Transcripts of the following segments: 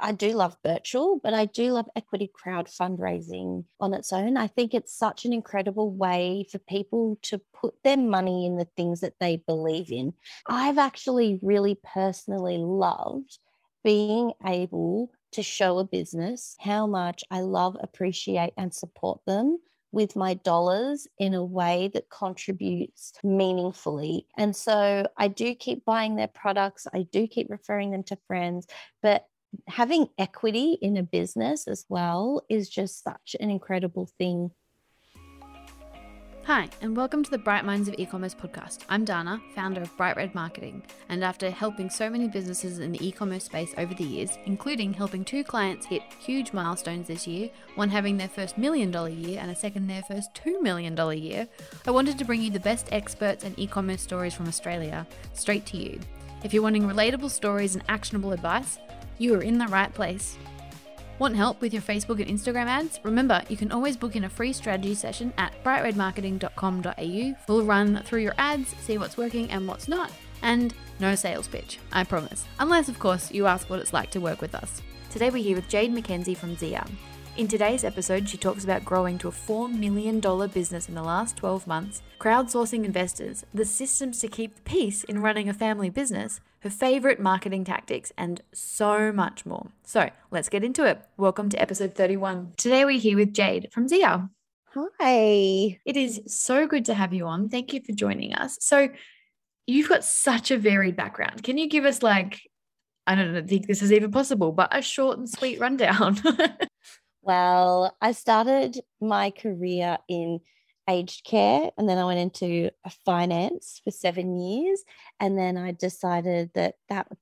I do love Birchall, but I do love equity crowd fundraising on its own. I think it's such an incredible way for people to put their money in the things that they believe in. I've actually really personally loved being able to show a business how much I love, appreciate, and support them with my dollars in a way that contributes meaningfully. And so I do keep buying their products. I do keep referring them to friends, but having equity in a business as well is just such an incredible thing. Hi, and welcome to the Bright Minds of Ecommerce podcast. I'm Dana, founder of Bright Red Marketing, and after helping so many businesses in the e-commerce space over the years, including helping two clients hit huge milestones this year, one having their first $1 million year and a second their first $2 million year, I wanted to bring you the best experts and e-commerce stories from Australia straight to you. If you're wanting relatable stories and actionable advice, you are in the right place. Want help with your Facebook and Instagram ads? Remember, you can always book in a free strategy session at brightredmarketing.com.au. We'll run through your ads, see what's working and what's not, and no sales pitch, I promise. Unless, of course, you ask what it's like to work with us. Today we're here with Jade McKenzie from Zia. In today's episode, she talks about growing to a $4 million business in the last 12 months, crowdsourcing investors, the systems to keep the peace in running a family business, her favourite marketing tactics, and so much more. So let's get into it. Welcome to episode 31. Today we're here with Jade from Zia. Hi. It is so good to have you on. Thank you for joining us. So you've got such a varied background. Can you give us I don't think this is even possible, but a short and sweet rundown? Well, I started my career in aged care, and then I went into finance for 7 years, and then I decided that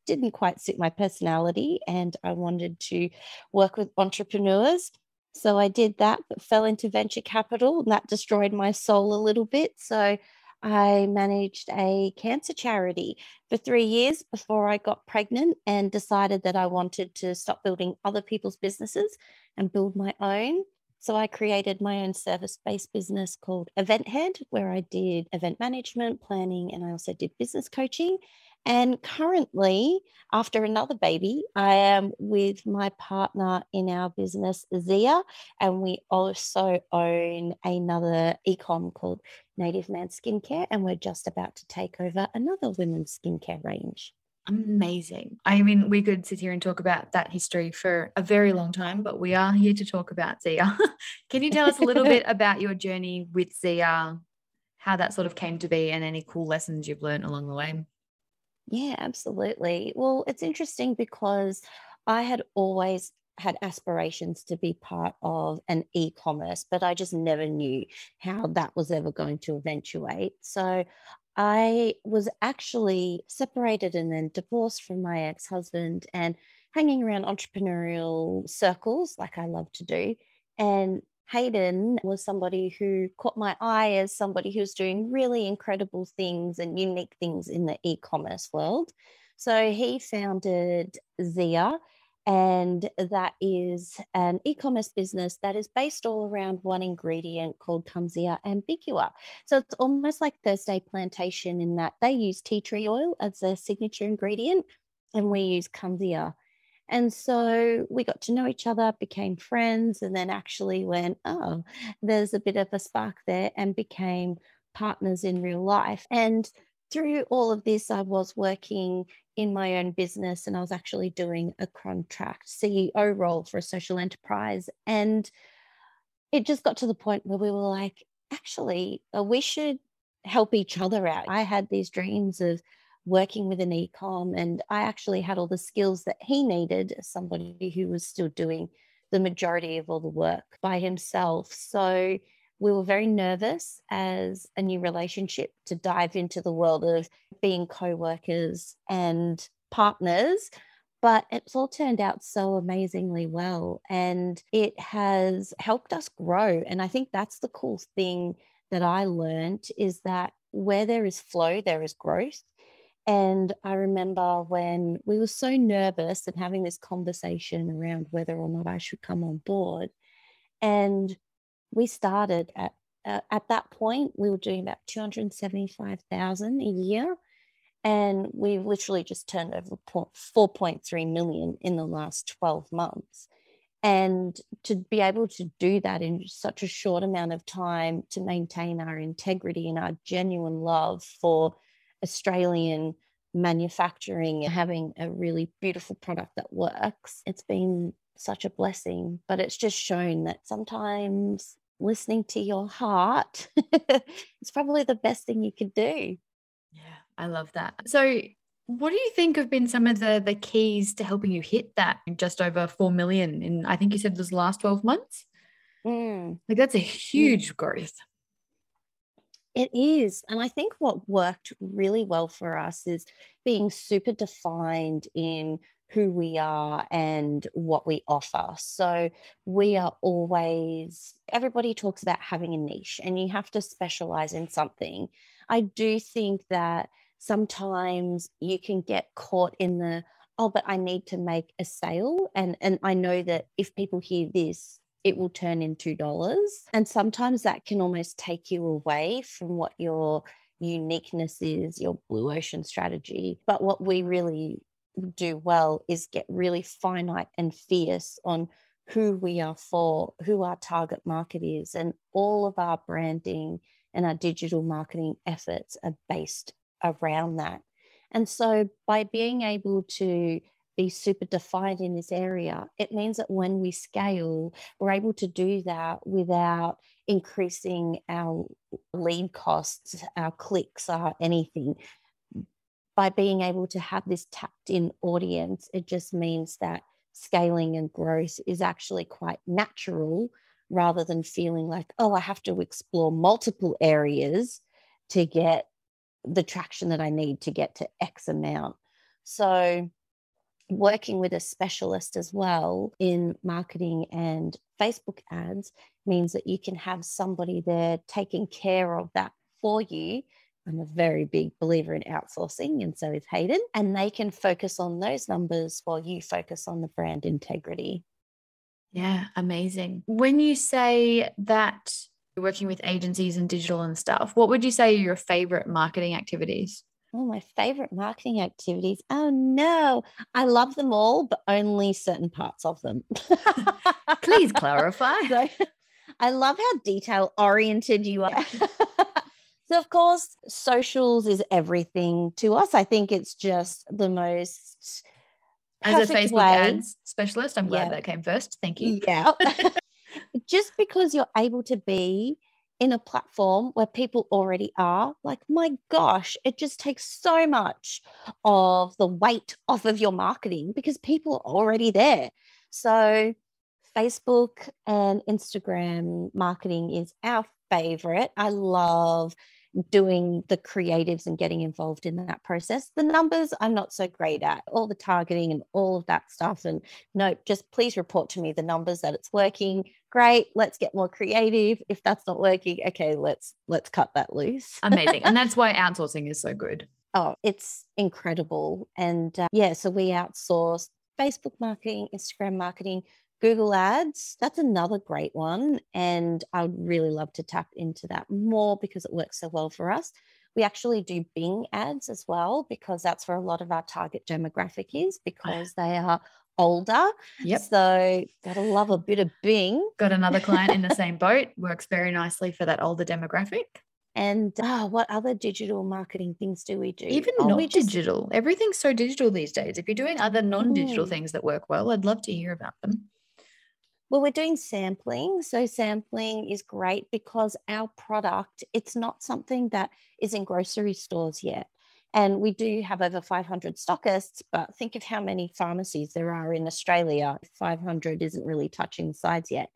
didn't quite suit my personality and I wanted to work with entrepreneurs. So I did that, but fell into venture capital, and that destroyed my soul a little bit. So I managed a cancer charity for 3 years before I got pregnant and decided that I wanted to stop building other people's businesses and build my own. So I created my own service-based business called Event Hand, where I did event management, planning, and I also did business coaching. And currently, after another baby, I am with my partner in our business, Zia, and we also own another e-com called Native Man Skincare, and we're just about to take over another women's skincare range. Amazing. I mean, we could sit here and talk about that history for a very long time, but we are here to talk about Zia. Can you tell us a little bit about your journey with Zia, how that sort of came to be, and any cool lessons you've learned along the way? Yeah, absolutely. Well, it's interesting because I had always had aspirations to be part of an e-commerce, but I just never knew how that was ever going to eventuate. So I was actually separated and then divorced from my ex-husband and hanging around entrepreneurial circles like I love to do. And Hayden was somebody who caught my eye as somebody who's doing really incredible things and unique things in the e-commerce world. So he founded Zia, and that is an e-commerce business that is based all around one ingredient called Kunzea ambigua. So it's almost like Thursday Plantation in that they use tea tree oil as their signature ingredient, and we use Kunzea. And so we got to know each other, became friends, and then actually went, oh, there's a bit of a spark there, and became partners in real life. And through all of this, I was working in my own business, and I was actually doing a contract CEO role for a social enterprise. And it just got to the point where we were like, actually, we should help each other out. I had these dreams of working with an e-com, and I actually had all the skills that he needed as somebody who was still doing the majority of all the work by himself. So we were very nervous as a new relationship to dive into the world of being co-workers and partners, but it's all turned out so amazingly well, and it has helped us grow. And I think that's the cool thing that I learned, is that where there is flow, there is growth. And I remember when we were so nervous and having this conversation around whether or not I should come on board, and we started at that point, we were doing about $275,000 a year. And we've literally just turned over 4.3 million in the last 12 months. And to be able to do that in such a short amount of time, to maintain our integrity and our genuine love for Australian manufacturing and having a really beautiful product that works, it's been such a blessing. But it's just shown that sometimes listening to your heart is probably the best thing you could do. Yeah, I love that. So what do you think have been some of the keys to helping you hit that just over 4 million in, I think you said, those last 12 months? Like, that's a huge growth. It is. And I think what worked really well for us is being super defined in who we are and what we offer. So we are always, everybody talks about having a niche and you have to specialize in something. I do think that sometimes you can get caught in the, oh, but I need to make a sale. And I know that if people hear this, it will turn in $2. And sometimes that can almost take you away from what your uniqueness is, your blue ocean strategy. But what we really do well is get really finite and fierce on who we are for, who our target market is, and all of our branding and our digital marketing efforts are based around that. And so by being able to be super defined in this area, it means that when we scale, we're able to do that without increasing our lead costs, our clicks, our anything. By being able to have this tapped in audience, it just means that scaling and growth is actually quite natural, rather than feeling like, oh, I have to explore multiple areas to get the traction that I need to get to X amount. So working with a specialist as well in marketing and Facebook ads means that you can have somebody there taking care of that for you. I'm a very big believer in outsourcing, and so is Hayden. And they can focus on those numbers while you focus on the brand integrity. Yeah, amazing. When you say that you're working with agencies and digital and stuff, what would you say are your favorite marketing activities? Oh, my favorite marketing activities. Oh, no. I love them all, but only certain parts of them. Please clarify. So, I love how detail-oriented you are. So, of course, socials is everything to us. I think it's just the most perfect way. As a Facebook ads specialist, I'm glad that came first. Thank you. Yeah. Just because you're able to be in a platform where people already are, like, my gosh, it just takes so much of the weight off of your marketing because people are already there. So Facebook and Instagram marketing is our favorite. I love doing the creatives and getting involved in that process. The numbers I'm not so great at, all the targeting and all of that stuff. And no, just please report to me the numbers that it's working. Great. Let's get more creative. If that's not working, okay, let's cut that loose. Amazing. And that's why outsourcing is so good. Oh, it's incredible. And so we outsource Facebook marketing, Instagram marketing, Google ads, that's another great one. And I would really love to tap into that more because it works so well for us. We actually do Bing ads as well, because that's where a lot of our target demographic is, because they are older. Yep. So gotta love a bit of Bing. Got another client in the same boat. Works very nicely for that older demographic. And what other digital marketing things do we do? Even non-digital. Everything's so digital these days. If you're doing other non-digital things that work well, I'd love to hear about them. Well, we're doing sampling. So sampling is great because our product, it's not something that is in grocery stores yet. And we do have over 500 stockists, but think of how many pharmacies there are in Australia. 500 isn't really touching the sides yet.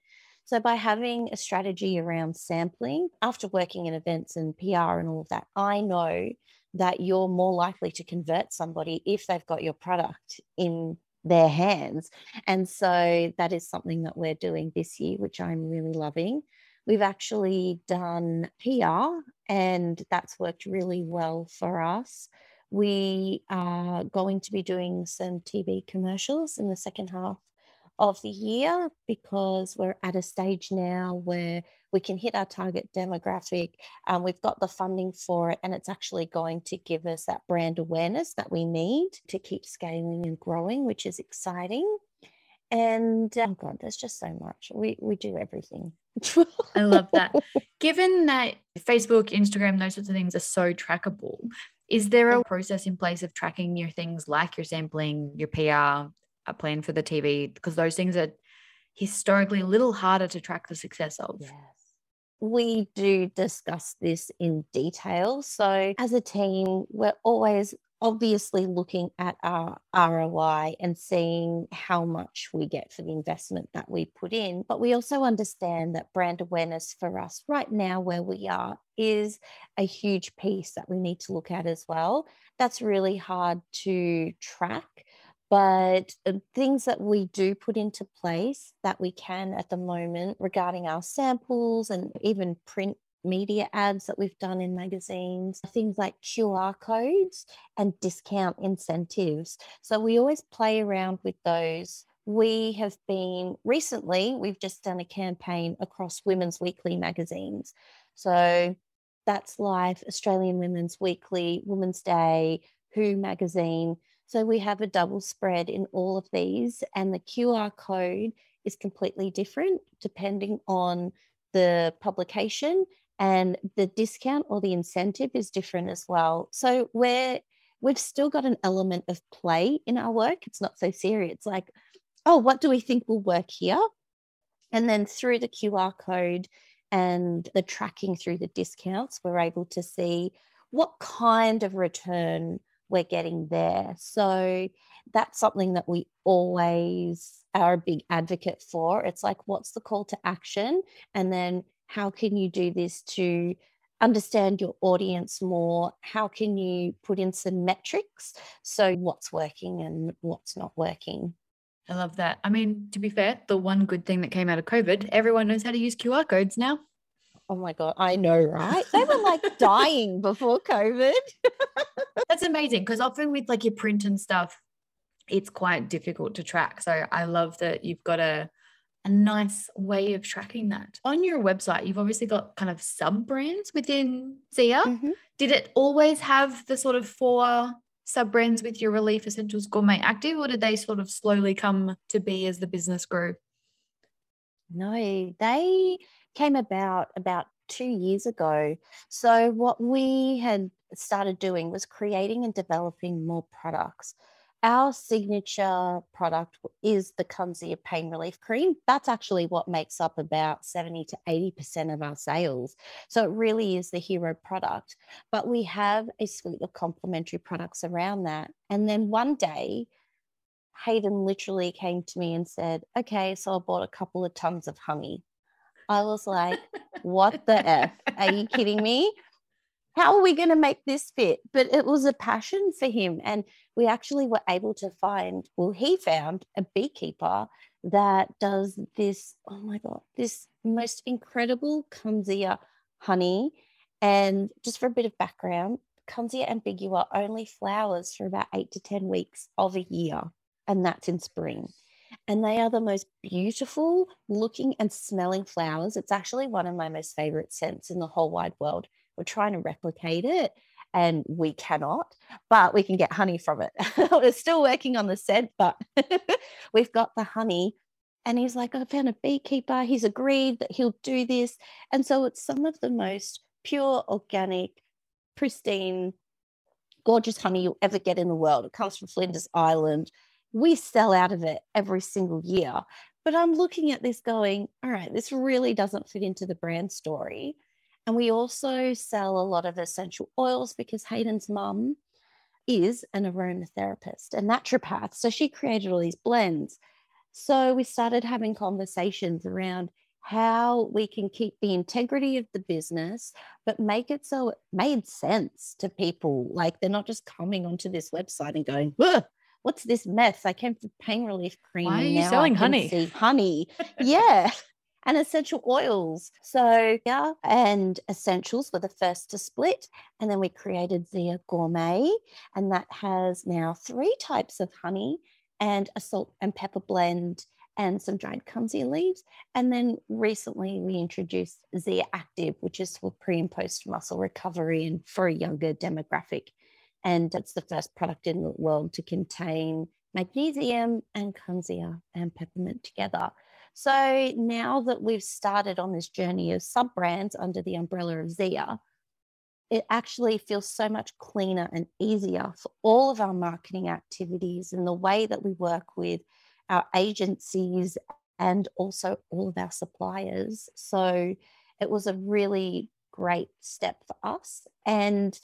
So by having a strategy around sampling, after working in events and PR and all of that, I know that you're more likely to convert somebody if they've got your product in their hands. And so that is something that we're doing this year, which I'm really loving. We've actually done PR and that's worked really well for us. We are going to be doing some TV commercials in the second half of the year, because we're at a stage now where we can hit our target demographic. We've got the funding for it, and it's actually going to give us that brand awareness that we need to keep scaling and growing, which is exciting. And oh God, there's just so much. We do everything. I love that. Given that Facebook, Instagram, those sorts of things are so trackable, is there a process in place of tracking your things like your sampling, your PR, a plan for the TV? Because those things are historically a little harder to track the success of. Yes. We do discuss this in detail. So as a team, we're always obviously looking at our ROI and seeing how much we get for the investment that we put in. But we also understand that brand awareness for us right now where we are is a huge piece that we need to look at as well. That's really hard to track. But things that we do put into place that we can at the moment regarding our samples and even print media ads that we've done in magazines, things like QR codes and discount incentives. So we always play around with those. We have been recently, we've just done a campaign across women's weekly magazines. So that's Life, Australian Women's Weekly, Women's Day, Who magazine. So we have a double spread in all of these, and the QR code is completely different depending on the publication, and the discount or the incentive is different as well. So we've still got an element of play in our work. It's not so serious. It's like, oh, what do we think will work here? And then through the QR code and the tracking through the discounts, we're able to see what kind of return we're getting there. So that's something that we always are a big advocate for. It's like, what's the call to action? And then how can you do this to understand your audience more? How can you put in some metrics? So what's working and what's not working? I love that. I mean, to be fair, the one good thing that came out of COVID, everyone knows how to use QR codes now. Oh my God, I know, right? They were like dying before COVID. That's amazing, because often with like your print and stuff, it's quite difficult to track. So I love that you've got a nice way of tracking that. On your website, you've obviously got kind of sub-brands within Zia. Mm-hmm. Did it always have the sort of 4 sub-brands with your Relief Essentials Gourmet Active, or did they sort of slowly come to be as the business grew? No, they came about 2 years ago. So what we had started doing was creating and developing more products. Our signature product is the Kunzea Pain Relief Cream. That's actually what makes up about 70 to 80% of our sales. So it really is the hero product. But we have a suite of complementary products around that. And then one day, Hayden literally came to me and said, okay, so I bought a couple of tons of honey. I was like, what the F? Are you kidding me? How are we going to make this fit? But it was a passion for him. And we actually were able to find, well, he found a beekeeper that does this, oh my God, this most incredible Kunzea honey. And just for a bit of background, Kunzea ambigua only flowers for about 8 to 10 weeks of a year. And that's in spring. And they are the most beautiful looking and smelling flowers. It's actually one of my most favorite scents in the whole wide world. We're trying to replicate it and we cannot, but we can get honey from it. We're still working on the scent, but we've got the honey. And he's like, I found a beekeeper. He's agreed that he'll do this. And so it's some of the most pure, organic, pristine, gorgeous honey you'll ever get in the world. It comes from Flinders Island. We sell out of it every single year. But I'm looking at this going, all right, this really doesn't fit into the brand story. And we also sell a lot of essential oils because Hayden's mum is an aromatherapist, a naturopath. So she created all these blends. So we started having conversations around how we can keep the integrity of the business, but make it so it made sense to people. Like they're not just coming onto this website and going, whoa, what's this mess? I came for pain relief cream. Why are you selling honey? Honey. Yeah. And essential oils. So yeah, and essentials were the first to split. And then we created Zia Gourmet, and that has now 3 types of honey and a salt and pepper blend and some dried Kunzea leaves. And then recently we introduced Zia Active, which is for pre and post muscle recovery and for a younger demographic. And it's the first product in the world to contain magnesium and Kunzea and peppermint together. So now that we've started on this journey of sub-brands under the umbrella of Zia, it actually feels so much cleaner and easier for all of our marketing activities and the way that we work with our agencies and also all of our suppliers. So it was a really great step for us. And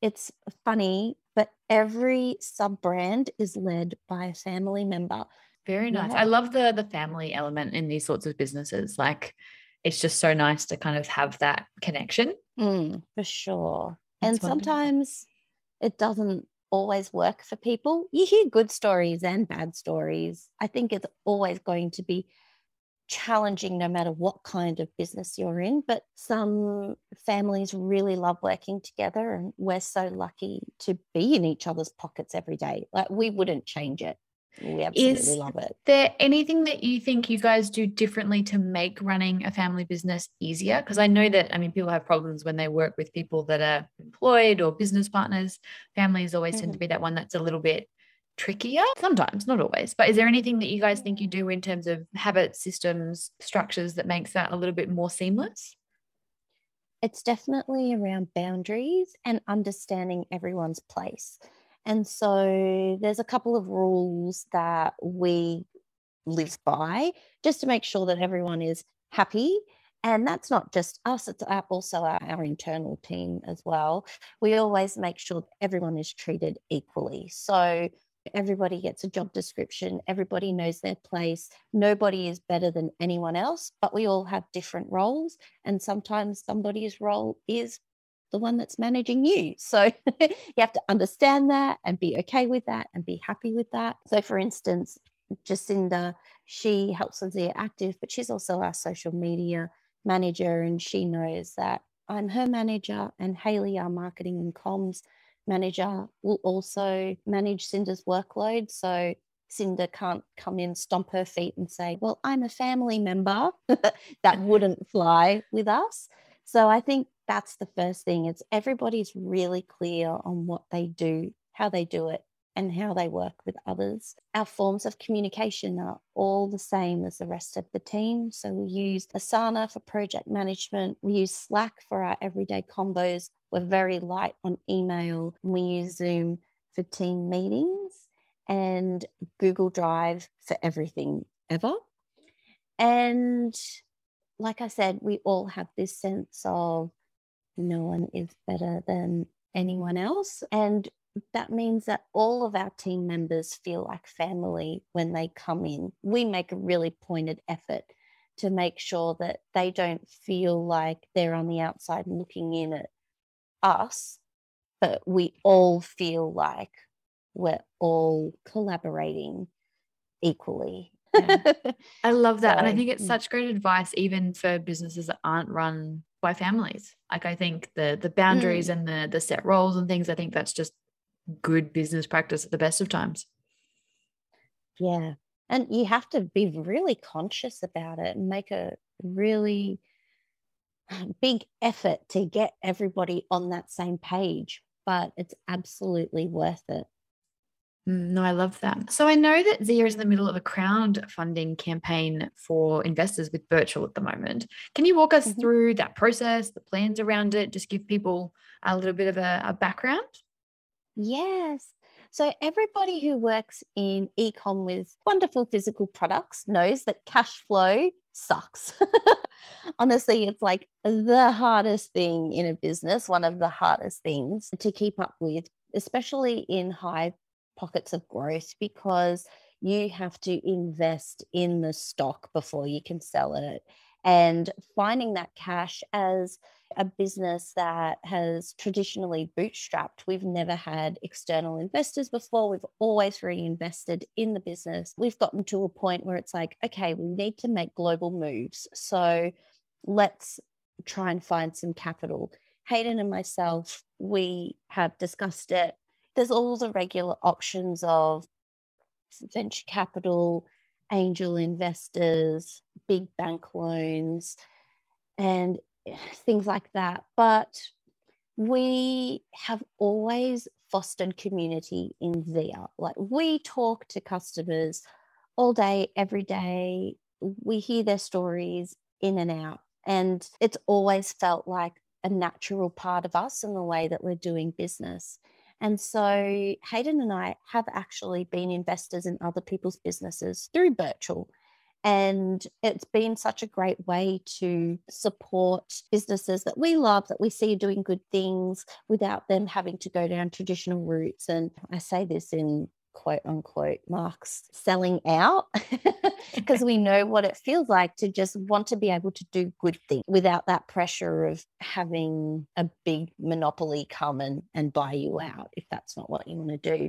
it's funny, but every sub-brand is led by a family member. Very nice. Yeah. I love the family element in these sorts of businesses. Like, it's just so nice to kind of have that connection. For sure. That's and sometimes wonderful. It doesn't always work for people. You hear good stories and bad stories. I think it's always going to be challenging no matter what kind of business you're in, but some families really love working together, and we're so lucky to be in each other's pockets every day. Like, we wouldn't change it. We absolutely love it. Is there anything that you think you guys do differently to make running a family business easier? Because I know that, I mean, people have problems when they work with people that are employed or business partners. Families always tend to be that one that's a little bit trickier. Sometimes, not always. But is there anything that you guys think you do in terms of habits, systems, structures that makes that a little bit more seamless? It's definitely around boundaries and understanding everyone's place. And so there's a couple of rules that we live by just to make sure that everyone is happy. And that's not just us, it's also our internal team as well. We always make sure that everyone is treated equally. So everybody gets a job description, everybody knows their place, nobody is better than anyone else, but we all have different roles. And sometimes somebody's role is the one that's managing you. So you have to understand that and be okay with that and be happy with that. So for instance, Jacinda, she helps with Zia Active, but she's also our social media manager, and she knows that I'm her manager and Haley, our marketing and comms manager, will also manage Cinder's workload. So Cinda can't come in, stomp her feet and say, well, I'm a family member. That wouldn't fly with us. So I think that's the first thing. It's everybody's really clear on what they do, how they do it, and how they work with others. Our forms of communication are all the same as the rest of the team. So we use Asana for project management. We use Slack for our everyday combos. We're very light on email. We use Zoom for team meetings and Google Drive for everything ever. And like I said, we all have this sense of no one is better than anyone else. And that means that all of our team members feel like family when they come in. We make a really pointed effort to make sure that they don't feel like they're on the outside looking in at us, but we all feel like we're all collaborating equally. Yeah. I love that. And I think it's such great advice even for businesses that aren't run by families. Like, I think the boundaries and the set roles and things, I think that's just good business practice at the best of times. Yeah. And you have to be really conscious about it and make a really big effort to get everybody on that same page, but it's absolutely worth it. No, I love that. So I know that Zia is in the middle of a crowdfunding campaign for investors with Birchall at the moment. Can you walk us through that process, the plans around it, just give people a little bit of a background? Yes. So everybody who works in e-com with wonderful physical products knows that cash flow sucks. Honestly, it's like the hardest thing in a business, one of the hardest things to keep up with, especially in high pockets of growth, because you have to invest in the stock before you can sell it. And finding that cash as a business that has traditionally bootstrapped, we've never had external investors before. We've always reinvested in the business. We've gotten to a point where it's like, okay, we need to make global moves. So let's try and find some capital. Hayden and myself, we have discussed it. There's all the regular options of venture capital angel investors, big bank loans, and things like that. But we have always fostered community in Zia. Like, we talk to customers all day, every day. We hear their stories in and out. And it's always felt like a natural part of us in the way that we're doing business. And so Hayden and I have actually been investors in other people's businesses through Birchall. And it's been such a great way to support businesses that we love, that we see doing good things without them having to go down traditional routes. And I say this in quote unquote marks, selling out, because we know what it feels like to just want to be able to do good things without that pressure of having a big monopoly come and buy you out if that's not what you want to do.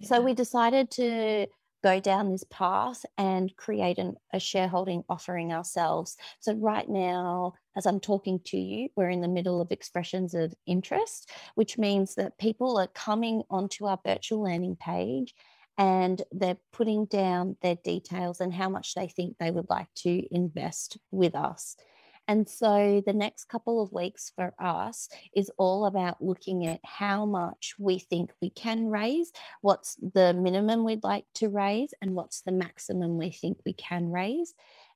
Yeah. So we decided to go down this path and create a shareholding offering ourselves. So right now, as I'm talking to you, we're in the middle of expressions of interest, which means that people are coming onto our virtual landing page and they're putting down their details and how much they think they would like to invest with us. And so the next couple of weeks for us is all about looking at how much we think we can raise, what's the minimum we'd like to raise, and what's the maximum we think we can raise,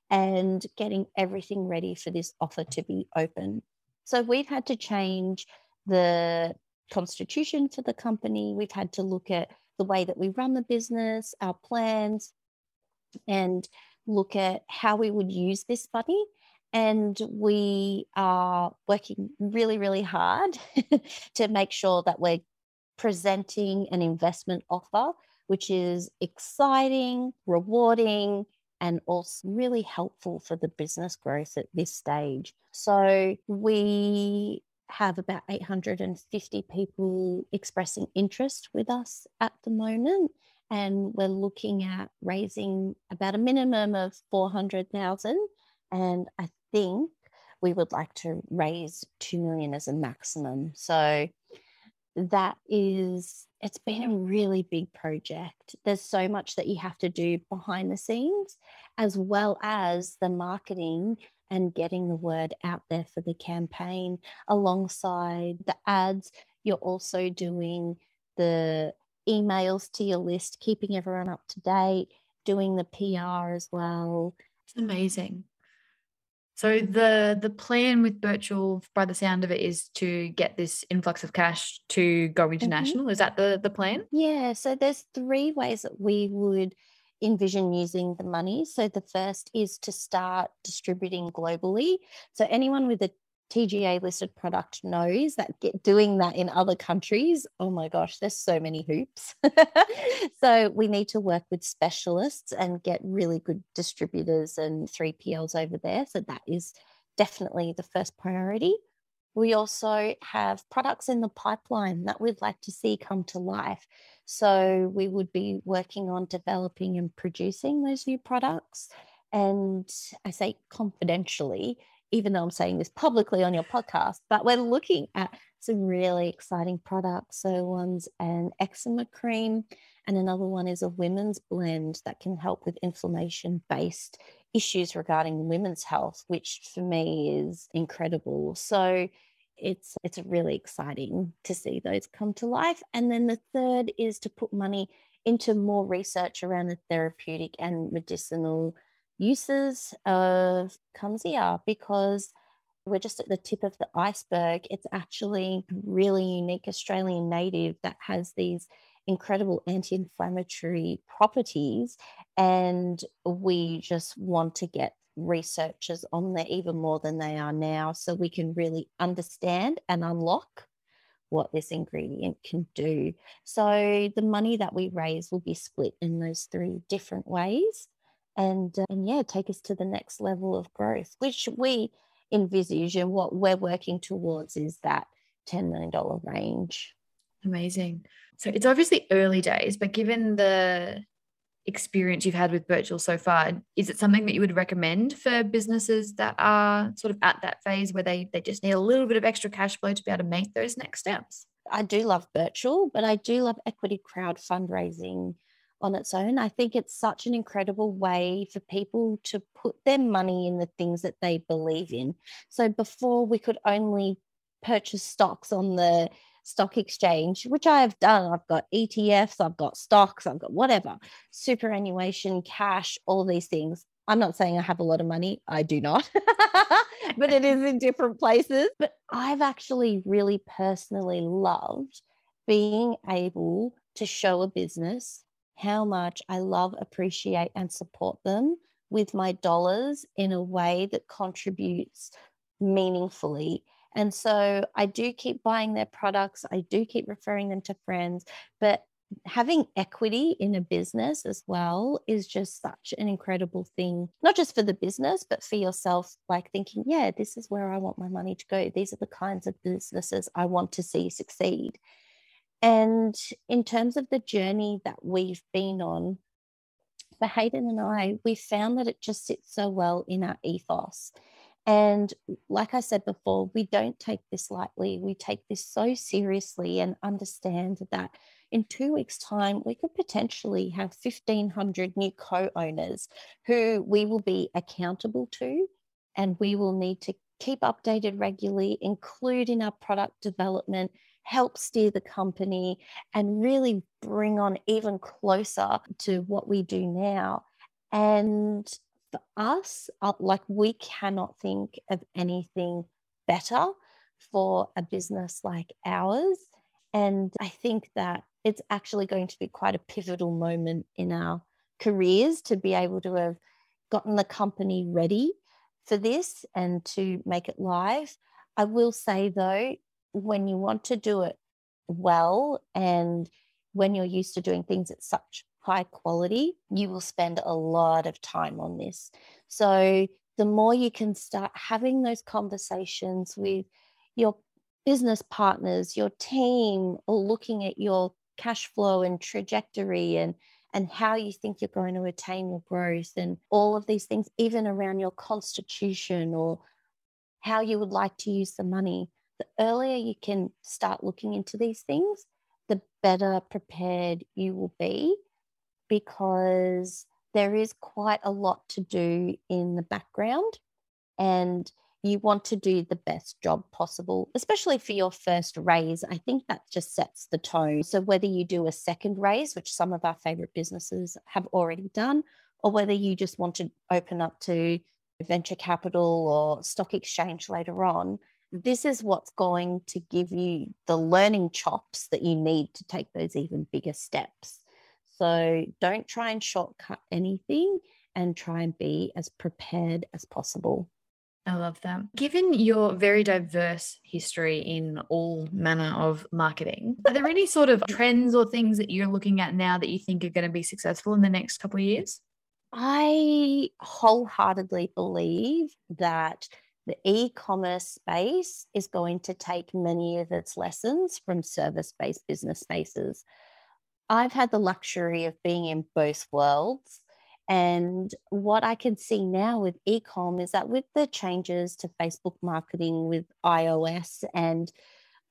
and getting everything ready for this offer to be open. So we've had to change the constitution for the company. We've had to look at the way that we run the business, our plans, and look at how we would use this money. And we are working really, really hard to make sure that we're presenting an investment offer, which is exciting, rewarding, and also really helpful for the business growth at this stage. So we have about 850 people expressing interest with us at the moment. And we're looking at raising about a minimum of 400,000. And I think we would like to raise 2 million as a maximum. So that is, it's been a really big project. There's so much that you have to do behind the scenes, as well as the marketing and getting the word out there for the campaign. Alongside the ads, you're also doing the emails to your list, keeping everyone up to date, doing the PR as well. It's amazing. So the plan with Birchall, by the sound of it, is to get this influx of cash to go international. Mm-hmm. Is that the plan? Yeah. So there's three ways that we would envision using the money. So the first is to start distributing globally. So anyone with a TGA listed product knows that doing that in other countries, oh my gosh, there's so many hoops. So we need to work with specialists and get really good distributors and 3PLs over there. So that is definitely the first priority. We also have products in the pipeline that we'd like to see come to life. So we would be working on developing and producing those new products. And I say confidentially, even though I'm saying this publicly on your podcast, but we're looking at some really exciting products. So one's an eczema cream and another one is a women's blend that can help with inflammation-based issues regarding women's health, which for me is incredible. So it's really exciting to see those come to life. And then the third is to put money into more research around the therapeutic and medicinal uses of Kunzea, because we're just at the tip of the iceberg. It's actually a really unique Australian native that has these incredible anti-inflammatory properties, and we just want to get researchers on there even more than they are now so we can really understand and unlock what this ingredient can do. So the money that we raise will be split in those three different ways. And yeah, take us to the next level of growth, which we envisage, and what we're working towards is that $10 million range. Amazing. So it's obviously early days, but given the experience you've had with Birchall so far, is it something that you would recommend for businesses that are sort of at that phase where they just need a little bit of extra cash flow to be able to make those next steps? I do love Birchall, but I do love equity crowd fundraising. on its own. I think it's such an incredible way for people to put their money in the things that they believe in. So before we could only purchase stocks on the stock exchange, which I have done. I've got ETFs, I've got stocks, I've got whatever, superannuation, cash, all these things. I'm not saying I have a lot of money. I do not, but it is in different places. But I've actually really personally loved being able to show a business how much I love, appreciate, and support them with my dollars in a way that contributes meaningfully. And so I do keep buying their products. I do keep referring them to friends, but having equity in a business as well is just such an incredible thing, not just for the business, but for yourself, like thinking, yeah, this is where I want my money to go. These are the kinds of businesses I want to see succeed. And in terms of the journey that we've been on, for Hayden and I, we found that it just sits so well in our ethos. And like I said before, we don't take this lightly. We take this so seriously and understand that in 2 weeks' time, we could potentially have 1,500 new co-owners who we will be accountable to, and we will need to keep updated regularly, include in our product development, help steer the company, and really bring on even closer to what we do now. And for us, like, we cannot think of anything better for a business like ours. And I think that it's actually going to be quite a pivotal moment in our careers to be able to have gotten the company ready for this and to make it live. I will say, though, when you want to do it well and when you're used to doing things at such high quality, you will spend a lot of time on this. So the more you can start having those conversations with your business partners, your team, or looking at your cash flow and trajectory and how you think you're going to attain your growth and all of these things, even around your constitution or how you would like to use the money, the earlier you can start looking into these things, the better prepared you will be, because there is quite a lot to do in the background and you want to do the best job possible, especially for your first raise. I think that just sets the tone. So whether you do a second raise, which some of our favorite businesses have already done, or whether you just want to open up to venture capital or stock exchange later on, this is what's going to give you the learning chops that you need to take those even bigger steps. So don't try and shortcut anything, and try and be as prepared as possible. I love that. Given your very diverse history in all manner of marketing, are there any sort of trends or things that you're looking at now that you think are going to be successful in the next couple of years? I wholeheartedly believe that the e-commerce space is going to take many of its lessons from service-based business spaces. I've had the luxury of being in both worlds. And what I can see now with e-com is that with the changes to Facebook marketing with iOS and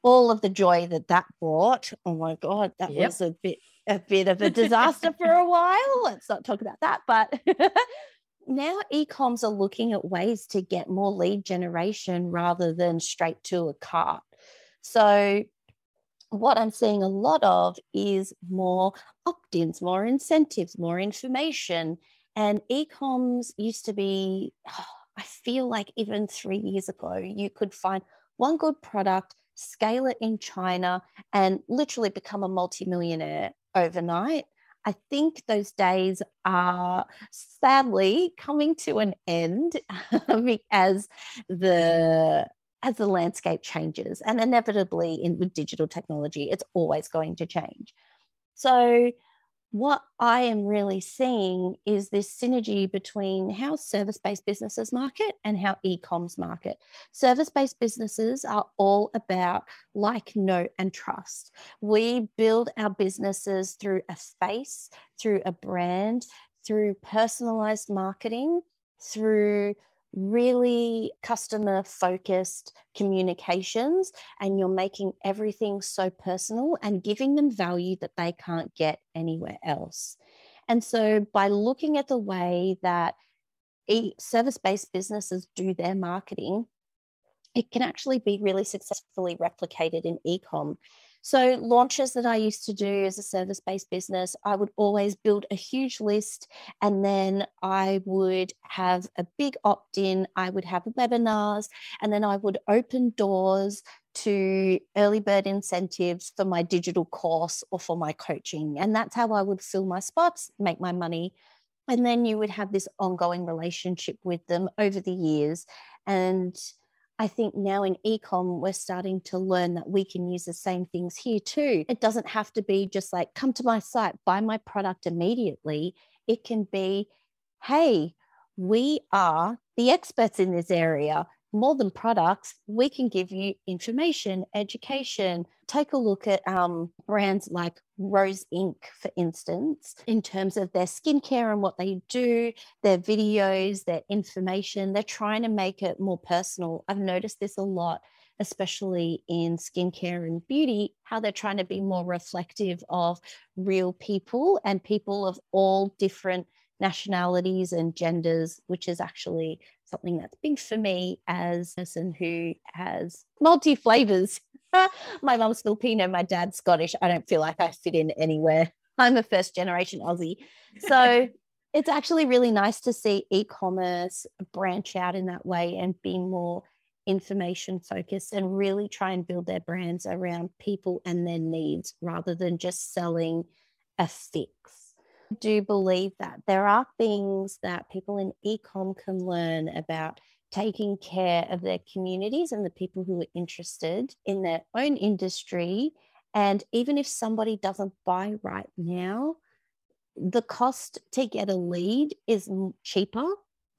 all of the joy that that brought, oh my God, that was a bit of a disaster for a while. Let's not talk about that. But now e-coms are looking at ways to get more lead generation rather than straight to a cart. So what I'm seeing a lot of is more opt-ins, more incentives, more information. And e-coms used to be, I feel like even 3 years ago, you could find one good product, scale it in China, and literally become a multimillionaire overnight. I think those days are sadly coming to an end as the landscape changes, and inevitably with digital technology, it's always going to change. So what I am really seeing is this synergy between how service-based businesses market and how e-coms market. Service-based businesses are all about like, know, and trust. We build our businesses through a face, through a brand, through personalized marketing, through really customer-focused communications, and you're making everything so personal and giving them value that they can't get anywhere else. And so by looking at the way that service-based businesses do their marketing, it can actually be really successfully replicated in e-com. So launches that I used to do as a service-based business, I would always build a huge list, and then I would have a big opt-in, I would have webinars, and then I would open doors to early bird incentives for my digital course or for my coaching. And that's how I would fill my spots, make my money. And then you would have this ongoing relationship with them over the years. And I think now in e-com, we're starting to learn that we can use the same things here too. It doesn't have to be just like, come to my site, buy my product immediately. It can be, hey, we are the experts in this area. More than products, we can give you information, education. Take a look at brands like Rose Inc, for instance, in terms of their skincare and what they do, their videos, their information. They're trying to make it more personal. I've noticed this a lot, especially in skincare and beauty, how they're trying to be more reflective of real people and people of all different nationalities and genders, which is actually something that's big for me as a person who has multi flavors. My mum's Filipino, my dad's Scottish. I don't feel like I fit in anywhere. I'm a first generation Aussie. So it's actually really nice to see e-commerce branch out in that way and be more information focused and really try and build their brands around people and their needs rather than just selling a fix. I do believe that there are things that people in e-com can learn about taking care of their communities and the people who are interested in their own industry. And even if somebody doesn't buy right now, the cost to get a lead is cheaper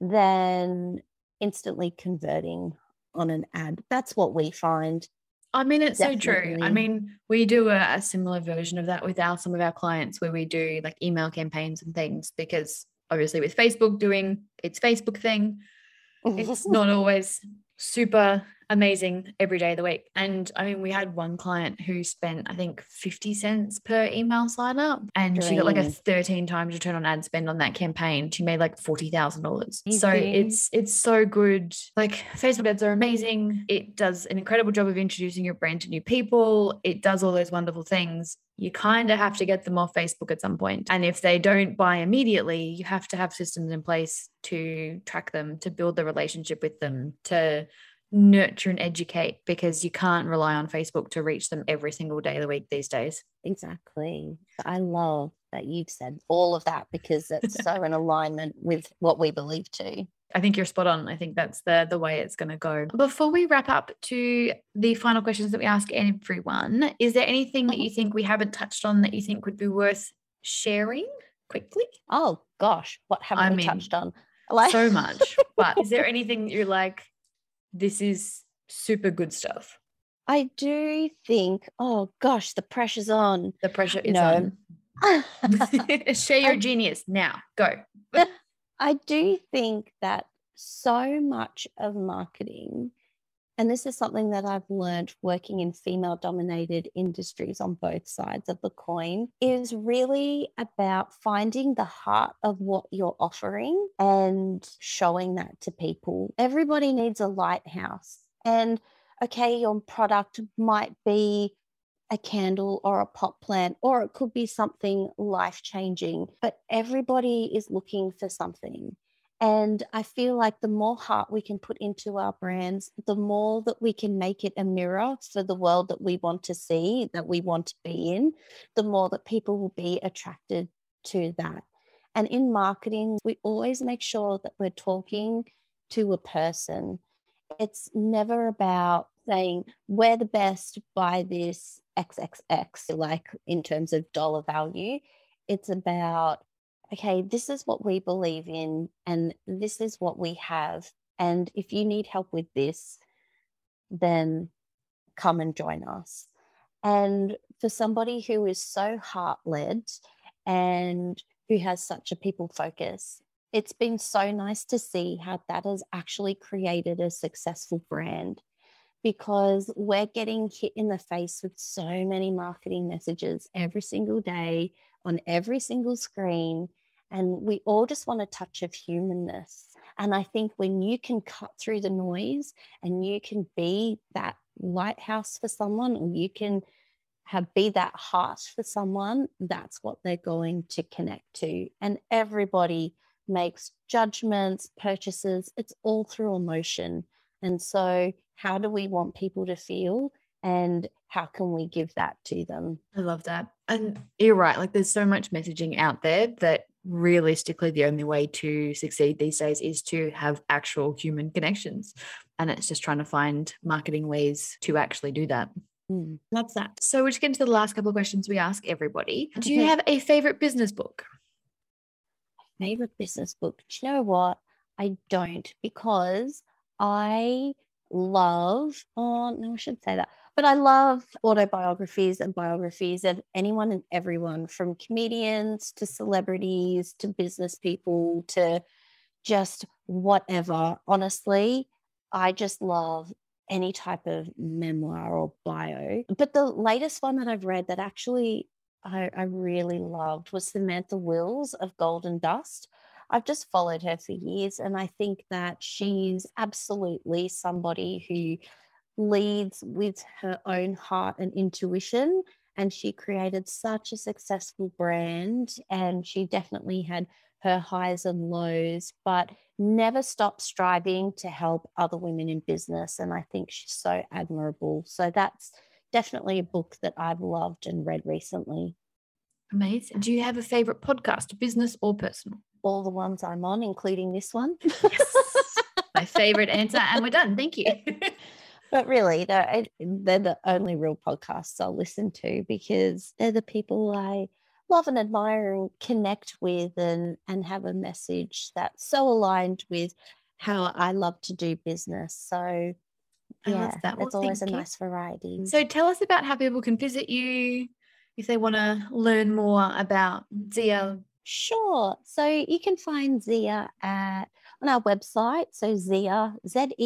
than instantly converting on an ad. That's what we find. I mean, it's Definitely. So true. I mean, we do a similar version of that with some of our clients where we do like email campaigns and things, because obviously with Facebook doing its Facebook thing, it's not always super amazing every day of the week. And I mean, we had one client who spent, I think, 50 cents per email sign up, and She got like a 13 times return on ad spend on that campaign. She made like $40,000. So it's so good. Like, Facebook ads are amazing. It does an incredible job of introducing your brand to new people. It does all those wonderful things. You kind of have to get them off Facebook at some point. And if they don't buy immediately, you have to have systems in place to track them, to build the relationship with them, to nurture and educate, because you can't rely on Facebook to reach them every single day of the week these days. Exactly. I love that you've said all of that, because it's so in alignment with what we believe too. I think you're spot on. I think that's the way it's going to go. Before we wrap up to the final questions that we ask everyone, is there anything that you think we haven't touched on that you think would be worth sharing quickly? Oh, gosh. What haven't we touched on? Like, so much. But is there anything you're like, this is super good stuff? I do think, oh, gosh, the pressure's on. The pressure is on. Share your genius now. Go. I do think that so much of marketing, and this is something that I've learned working in female-dominated industries on both sides of the coin, is really about finding the heart of what you're offering and showing that to people. Everybody needs a lighthouse. And, okay, your product might be a candle or a pot plant, or it could be something life-changing, but everybody is looking for something. And I feel like the more heart we can put into our brands, the more that we can make it a mirror for the world that we want to see, that we want to be in, the more that people will be attracted to that. And in marketing, we always make sure that we're talking to a person. It's never about saying, we're the best, buy this XXX, like in terms of dollar value. It's about, okay, this is what we believe in and this is what we have. And if you need help with this, then come and join us. And for somebody who is so heart-led and who has such a people focus, it's been so nice to see how that has actually created a successful brand, because we're getting hit in the face with so many marketing messages every single day on every single screen. And we all just want a touch of humanness. And I think when you can cut through the noise and you can be that lighthouse for someone, or you can be that heart for someone, that's what they're going to connect to. And everybody makes judgments, purchases, it's all through emotion. And so how do we want people to feel, and how can we give that to them? I love that. And you're right, like there's so much messaging out there that realistically the only way to succeed these days is to have actual human connections. And it's just trying to find marketing ways to actually do that. Love that. So we'll just get into the last couple of questions we ask everybody. Do you have a favorite business book? Favorite business book? Do you know what? I don't, because I love, oh no, I shouldn't say that, but I love autobiographies and biographies of anyone and everyone, from comedians to celebrities to business people to just whatever. Honestly, I just love any type of memoir or bio. But the latest one that I've read that actually I really loved was Samantha Wills of Golden Dust. I've just followed her for years, and I think that she's absolutely somebody who leads with her own heart and intuition, and she created such a successful brand, and she definitely had her highs and lows, but never stopped striving to help other women in business, and I think she's so admirable. So that's definitely a book that I've loved and read recently. Amazing. Do you have a favorite podcast, business or personal? All the ones I'm on, including this one. Yes. My favorite answer, and we're done. Thank you. But really, they're the only real podcasts I'll listen to, because they're the people I love and admire and connect with, and have a message that's so aligned with how I love to do business. So yeah, it's always a nice variety. So tell us about how people can visit you if they want to learn more about Zia. Sure. So you can find Zia on our website. So Zia, ZEA.com.au.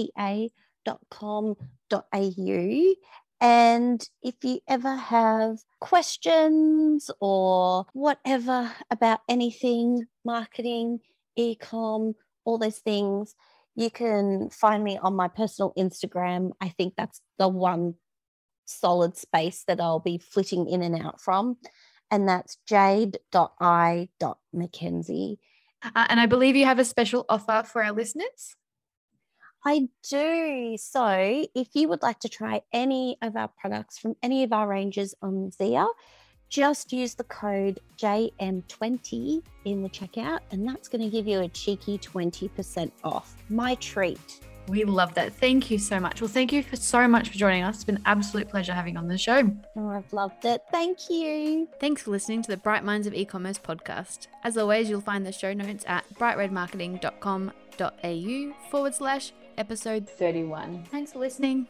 And if you ever have questions or whatever about anything, marketing, e-com, all those things, you can find me on my personal Instagram. I think that's the one solid space that I'll be flitting in and out from. And that's jade.i.mckenzie. And I believe you have a special offer for our listeners. I do. So if you would like to try any of our products from any of our ranges on Zia, just use the code JM20 in the checkout, and that's going to give you a cheeky 20% off. My treat. We love that. Thank you so much. Well, thank you so much for joining us. It's been an absolute pleasure having you on the show. Oh, I've loved it. Thank you. Thanks for listening to the Bright Minds of Ecommerce podcast. As always, you'll find the show notes at brightredmarketing.com.au/episode 31. Thanks for listening.